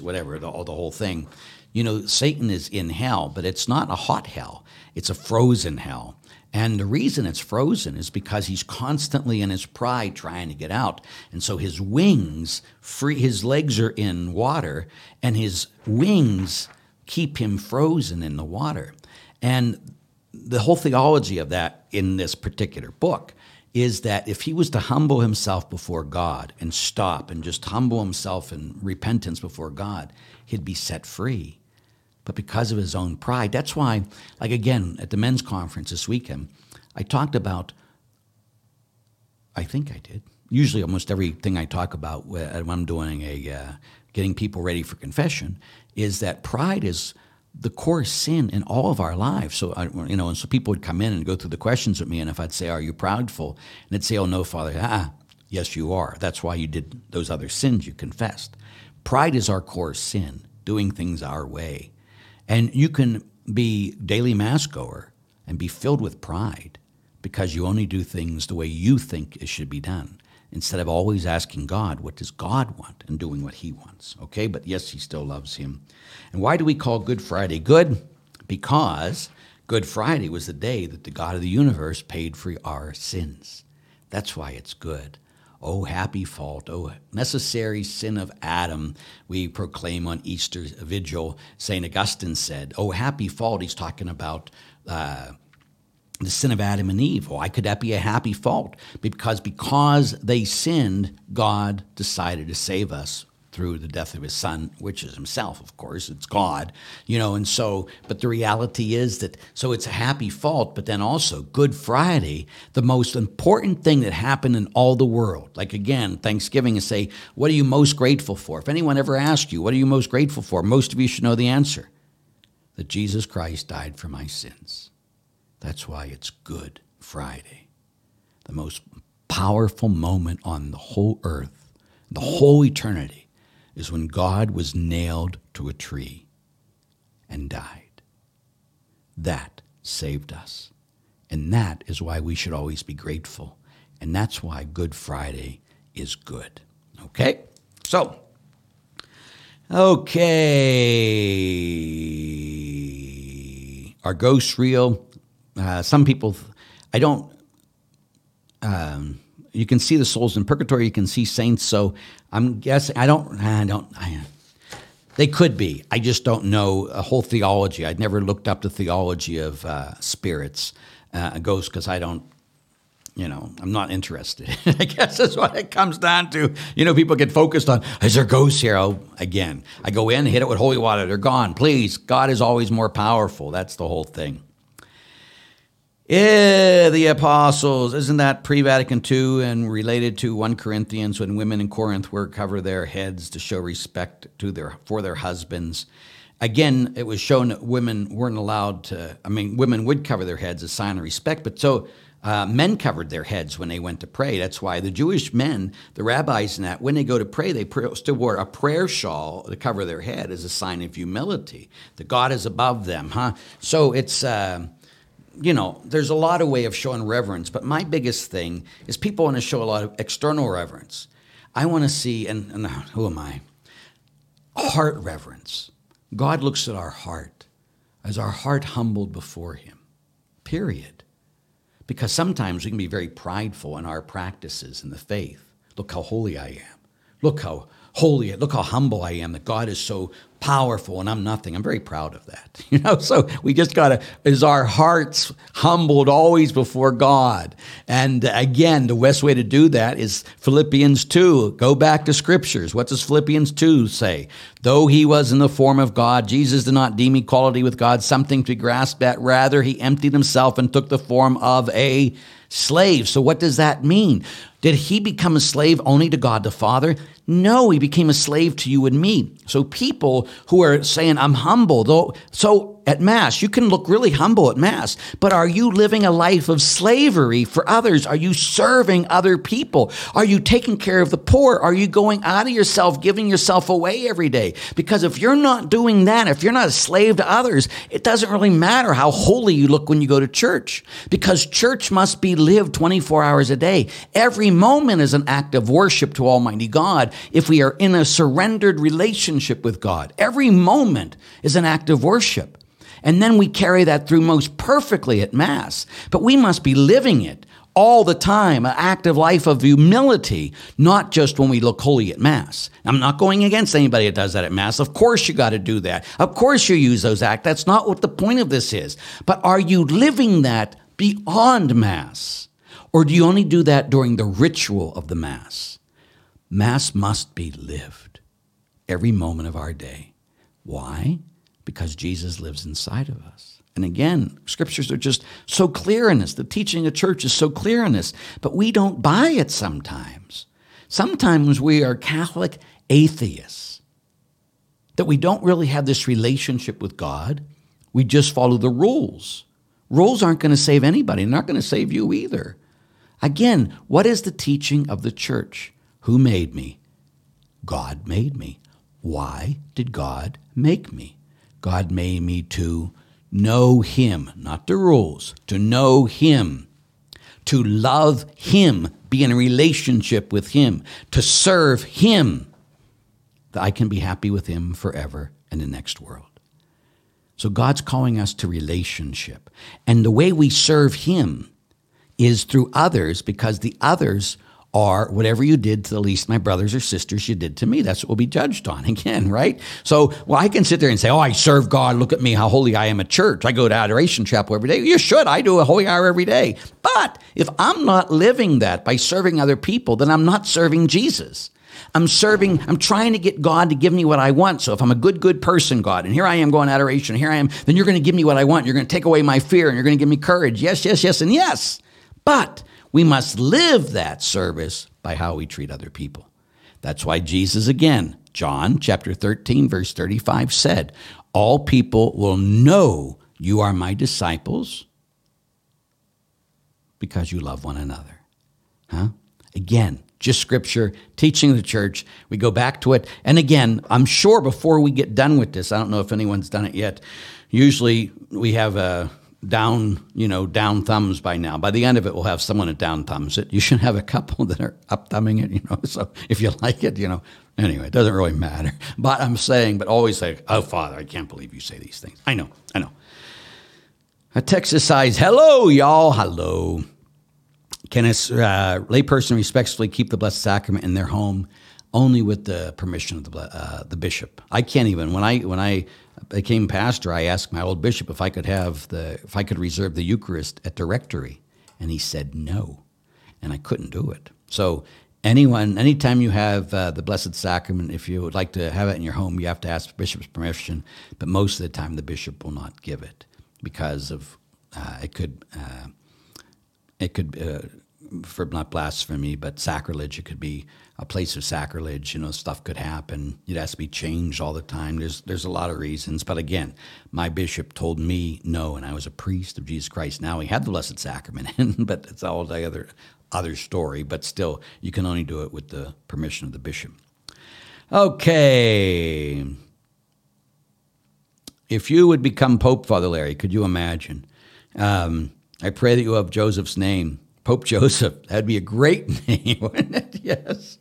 whatever, the whole thing, you know, Satan is in hell, but it's not a hot hell. It's a frozen hell. And the reason it's frozen is because he's constantly in his pride trying to get out. And so his wings, his legs are in water, and his wings keep him frozen in the water. And the whole theology of that in this particular book is that if he was to humble himself before God and stop and just humble himself in repentance before God, he'd be set free. But because of his own pride, that's why, like again, at the men's conference this weekend, I talked about, I think I did, usually almost everything I talk about when I'm doing getting people ready for confession, is that pride is the core sin in all of our lives. So, and so people would come in and go through the questions with me, and if I'd say, are you proudful? And they'd say, oh, no, Father. Yes, you are. That's why you did those other sins you confessed. Pride is our core sin, doing things our way. And you can be daily mass goer and be filled with pride because you only do things the way you think it should be done instead of always asking God, what does God want, and doing what he wants, okay? But yes, he still loves him. And why do we call Good Friday good? Because Good Friday was the day that the God of the universe paid for our sins. That's why it's good. Oh, happy fault, oh, necessary sin of Adam, we proclaim on Easter Vigil. St. Augustine said, oh, happy fault. He's talking about the sin of Adam and Eve. Why could that be a happy fault? Because they sinned, God decided to save us through the death of his son, which is himself, of course. It's God, but the reality is that, so it's a happy fault, but then also Good Friday, the most important thing that happened in all the world. Like again, Thanksgiving is say, what are you most grateful for? If anyone ever asked you, what are you most grateful for? Most of you should know the answer, that Jesus Christ died for my sins. That's why it's Good Friday, the most powerful moment on the whole earth, the whole eternity, is when God was nailed to a tree and died. That saved us. And that is why we should always be grateful. And that's why Good Friday is good. Okay? Are ghosts real? Some people, I don't... you can see the souls in purgatory. You can see saints. So I'm guessing they could be. I just don't know a whole theology. I'd never looked up the theology of spirits, ghosts, because I don't. I'm not interested. I guess that's what it comes down to. People get focused on, is there ghosts here? Oh, again, I go in, hit it with holy water. They're gone. Please, God is always more powerful. That's the whole thing. Yeah, the apostles. Isn't that pre-Vatican II and related to 1 Corinthians when women in Corinth were cover their heads to show respect to for their husbands? Again, it was shown that women weren't allowed to, I mean, women would cover their heads as a sign of respect, but so men covered their heads when they went to pray. That's why the Jewish men, the rabbis and that, when they go to pray, they still wore a prayer shawl to cover their head as a sign of humility. That God is above them, huh? So it's... you know, there's a lot of way of showing reverence, but my biggest thing is people want to show a lot of external reverence. I want to see, and who am I? Heart reverence. God looks at our heart. Is our heart humbled before him? Period. Because sometimes we can be very prideful in our practices in the faith. Look how holy I am. Look how holy, look how humble I am, that God is so powerful and I'm nothing. I'm very proud of that. You know, so we just gotta, is our hearts humbled always before God? And again, the best way to do that is Philippians 2. Go back to scriptures. What does Philippians 2 say? Though he was in the form of God, Jesus did not deem equality with God something to be grasped at. Rather, he emptied himself and took the form of a slave. So what does that mean? Did he become a slave only to God the Father? No, he became a slave to you and me. So people who are saying, I'm humble, though, so at Mass, you can look really humble at Mass, but are you living a life of slavery for others? Are you serving other people? Are you taking care of the poor? Are you going out of yourself, giving yourself away every day? Because if you're not doing that, if you're not a slave to others, it doesn't really matter how holy you look when you go to church, because church must be lived 24 hours a day. Every moment is an act of worship to Almighty God if we are in a surrendered relationship with God. Every moment is an act of worship. And then we carry that through most perfectly at Mass. But we must be living it all the time, an active life of humility, not just when we look holy at Mass. I'm not going against anybody that does that at Mass. Of course you got to do that. Of course you use those acts. That's not what the point of this is. But are you living that beyond Mass? Or do you only do that during the ritual of the Mass? Mass must be lived every moment of our day. Why? Because Jesus lives inside of us. And again, scriptures are just so clear in this. The teaching of church is so clear in this, but we don't buy it sometimes. Sometimes we are Catholic atheists, that we don't really have this relationship with God. We just follow the rules. Rules aren't going to save anybody. They're not going to save you either. Again, what is the teaching of the church? Who made me? God made me. Why did God make me? God made me to know him, not the rules, to know him, to love him, be in a relationship with him, to serve him, that I can be happy with him forever in the next world. So God's calling us to relationship. And the way we serve him is through others, because the others are whatever you did to the least of my brothers or sisters, you did to me. That's what we'll be judged on again, right? So, well, I can sit there and say, oh, I serve God. Look at me, how holy I am at church. I go to Adoration Chapel every day. You should. I do a holy hour every day. But if I'm not living that by serving other people, then I'm not serving Jesus. I'm trying to get God to give me what I want. So if I'm a good person, God, and here I am going to adoration, here I am, then you're going to give me what I want. You're going to take away my fear and you're going to give me courage. Yes, yes, yes, and yes. But we must live that service by how we treat other people. That's why Jesus, again, John chapter 13, verse 35 said, all people will know you are my disciples because you love one another. Huh? Again, just scripture, teaching the church. We go back to it. And again, I'm sure before we get done with this, I don't know if anyone's done it yet. Usually we have a down thumbs by now. By the end of it, we'll have someone that down thumbs it. You should have a couple that are up thumbing it, So if you like it, Anyway, it doesn't really matter. But I'm saying, but always say, oh, Father, I can't believe you say these things. I know. A text says, hello, y'all. Hello. Can a layperson respectfully keep the Blessed Sacrament in their home? Only with the permission of the bishop. I can't even. When I became pastor, I asked my old bishop if I could reserve the Eucharist at the rectory, and he said no, and I couldn't do it. So anytime you have the Blessed Sacrament, if you would like to have it in your home, you have to ask the bishop's permission. But most of the time, the bishop will not give it because of it could It could, for not blasphemy, but sacrilege. It could be a place of sacrilege. You know, stuff could happen. It has to be changed all the time. There's a lot of reasons. But again, my bishop told me no, and I was a priest of Jesus Christ. Now we had the Blessed Sacrament, but it's all the other story. But still, you can only do it with the permission of the bishop. Okay. If you would become Pope, Father Larry, could you imagine? I pray that you have Joseph's name. Pope Joseph, that'd be a great name, wouldn't it? Yes.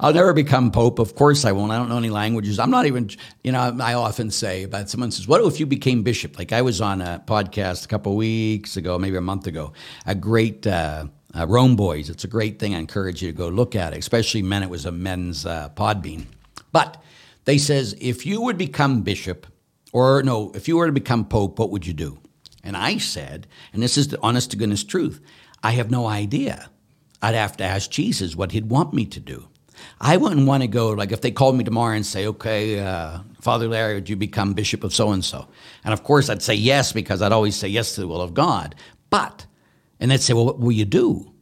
I'll never become Pope. Of course I won't. I don't know any languages. I'm not even, I often say about someone says, what if you became bishop? Like I was on a podcast a couple of weeks ago, maybe a month ago, a great Rome Boys. It's a great thing. I encourage you to go look at it, especially men. It was a men's Podbean. But they says, if you would become bishop, or no, if you were to become Pope, what would you do? And I said, and this is the honest to goodness truth, I have no idea. I'd have to ask Jesus what he'd want me to do. I wouldn't want to go, like if they called me tomorrow and say, okay, Father Larry, would you become bishop of so-and-so? And of course I'd say yes, because I'd always say yes to the will of God. But, and they'd say, well, what will you do?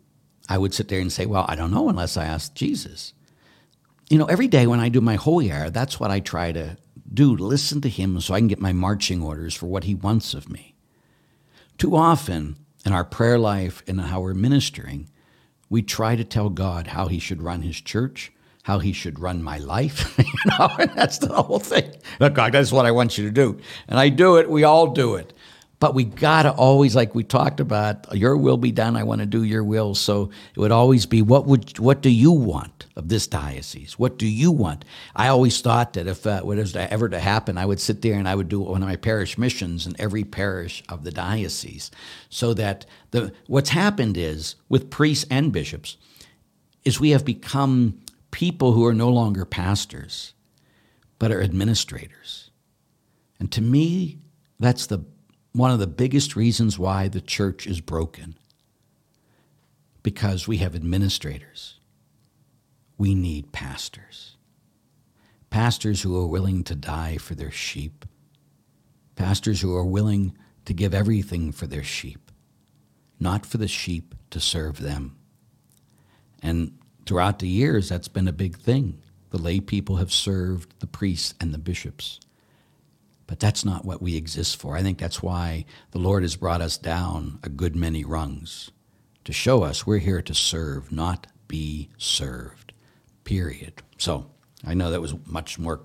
I would sit there and say, well, I don't know unless I ask Jesus. You know, every day when I do my holy hour, that's what I try to do, listen to him so I can get my marching orders for what he wants of me. Too often, in our prayer life and how we're ministering, we try to tell God how he should run his church, how he should run my life. And that's the whole thing. Look, God, that's what I want you to do. And I do it. We all do it. But we got to always, like we talked about, your will be done. I want to do your will. So it would always be, what do you want of this diocese? What do you want? I always thought that if what was ever to happen, I would sit there and I would do one of my parish missions in every parish of the diocese, so that what's happened is with priests and bishops is we have become people who are no longer pastors, but are administrators. And to me, that's one of the biggest reasons why the church is broken, because we have administrators. We need pastors. Pastors who are willing to die for their sheep. Pastors who are willing to give everything for their sheep, not for the sheep to serve them. And throughout the years, that's been a big thing. The lay people have served the priests and the bishops. But that's not what we exist for. I think that's why the Lord has brought us down a good many rungs, to show us we're here to serve, not be served. Period. So I know that was much more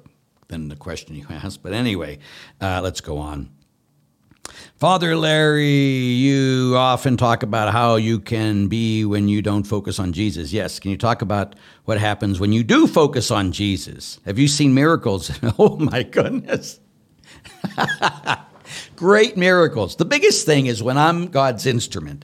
than the question you asked, but anyway, let's go on. Father Larry, you often talk about how you can be when you don't focus on Jesus. Yes. Can you talk about what happens when you do focus on Jesus? Have you seen miracles? Oh my goodness. Great miracles. The biggest thing is when I'm God's instrument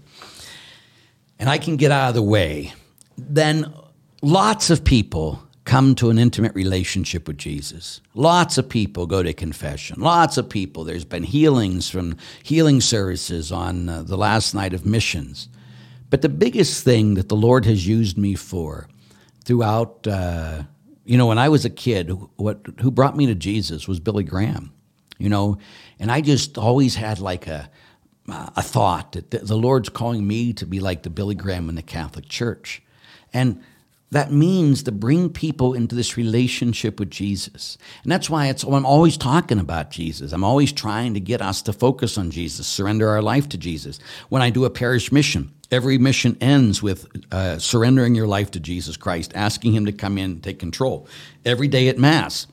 and I can get out of the way, then lots of people come to an intimate relationship with Jesus. Lots of people go to confession. Lots of people. There's been healings from healing services on the last night of missions. But the biggest thing that the Lord has used me for throughout, when I was a kid, who brought me to Jesus was Billy Graham, and I just always had like a thought that the Lord's calling me to be like the Billy Graham in the Catholic Church. And that means to bring people into this relationship with Jesus. And that's why I'm always talking about Jesus. I'm always trying to get us to focus on Jesus, surrender our life to Jesus. When I do a parish mission, every mission ends with surrendering your life to Jesus Christ, asking him to come in and take control. Every day at Mass,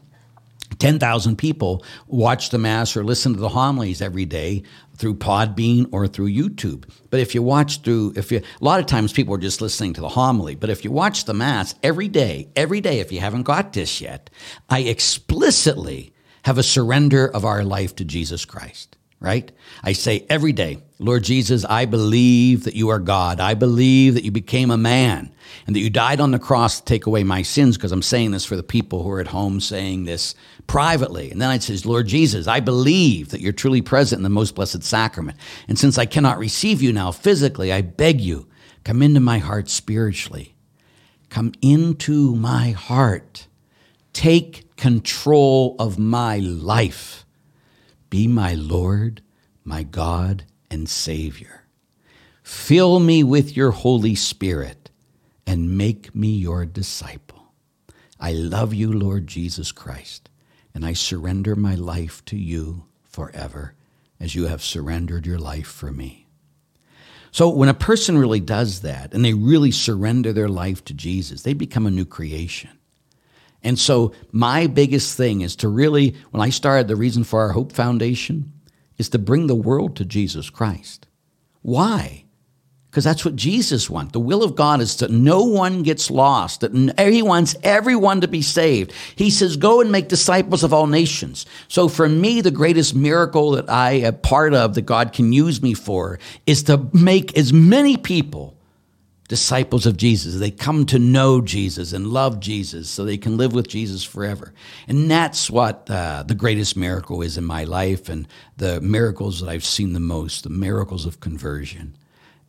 10,000 people watch the Mass or listen to the homilies every day through Podbean or through YouTube. But if you watch a lot of times people are just listening to the homily, but if you watch the Mass every day, if you haven't got this yet, I explicitly have a surrender of our life to Jesus Christ, right? I say every day, Lord Jesus, I believe that you are God. I believe that you became a man and that you died on the cross to take away my sins, because I'm saying this for the people who are at home saying this privately. And then I say, Lord Jesus, I believe that you're truly present in the most blessed sacrament. And since I cannot receive you now physically, I beg you, come into my heart spiritually. Come into my heart. Take control of my life. Be my Lord, my God, and Savior. Fill me with your Holy Spirit and make me your disciple. I love you, Lord Jesus Christ, and I surrender my life to you forever as you have surrendered your life for me. So when a person really does that and they really surrender their life to Jesus, they become a new creation. And so my biggest thing is to really, when I started the Reason for Our Hope Foundation, is to bring the world to Jesus Christ. Why? Because that's what Jesus wants. The will of God is that no one gets lost, that he wants everyone to be saved. He says, go and make disciples of all nations. So for me, the greatest miracle that I am part of, that God can use me for, is to make as many people disciples of Jesus. They come to know Jesus and love Jesus so they can live with Jesus forever. And that's what the greatest miracle is in my life, and the miracles that I've seen the most, the miracles of conversion.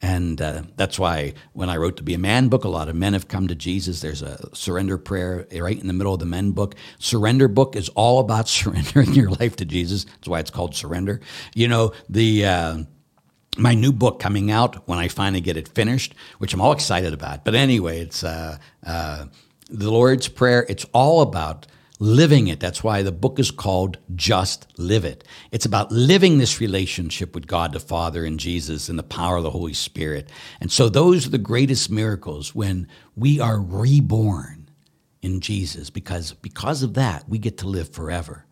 And that's why when I wrote To Be a Man book, a lot of men have come to Jesus. There's a surrender prayer right in the middle of the men book. Surrender book is all about surrendering your life to Jesus. That's why it's called Surrender. You know, my new book coming out, when I finally get it finished, which I'm all excited about. But anyway, it's the Lord's Prayer. It's all about living it. That's why the book is called Just Live It. It's about living this relationship with God the Father and Jesus and the power of the Holy Spirit. And so those are the greatest miracles, when we are reborn in Jesus, because of that, we get to live forever.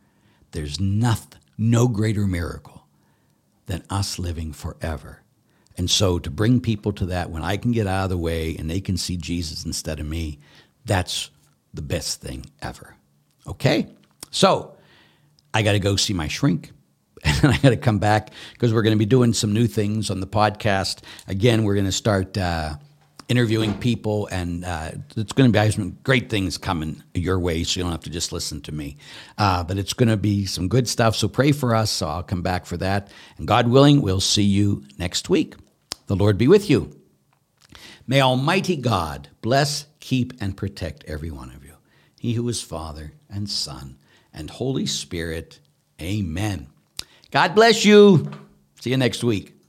There's nothing, no greater miracle than us living forever. And so to bring people to that, when I can get out of the way and they can see Jesus instead of me, that's the best thing ever. Okay, so I got to go see my shrink, and I got to come back because we're going to be doing some new things on the podcast. Again, we're going to start interviewing people, and it's going to be some great things coming your way, so you don't have to just listen to me. But it's going to be some good stuff, so pray for us. So I'll come back for that. And God willing, we'll see you next week. The Lord be with you. May Almighty God bless, keep, and protect every one of you. He who is Father and Son and Holy Spirit. Amen. God bless you. See you next week.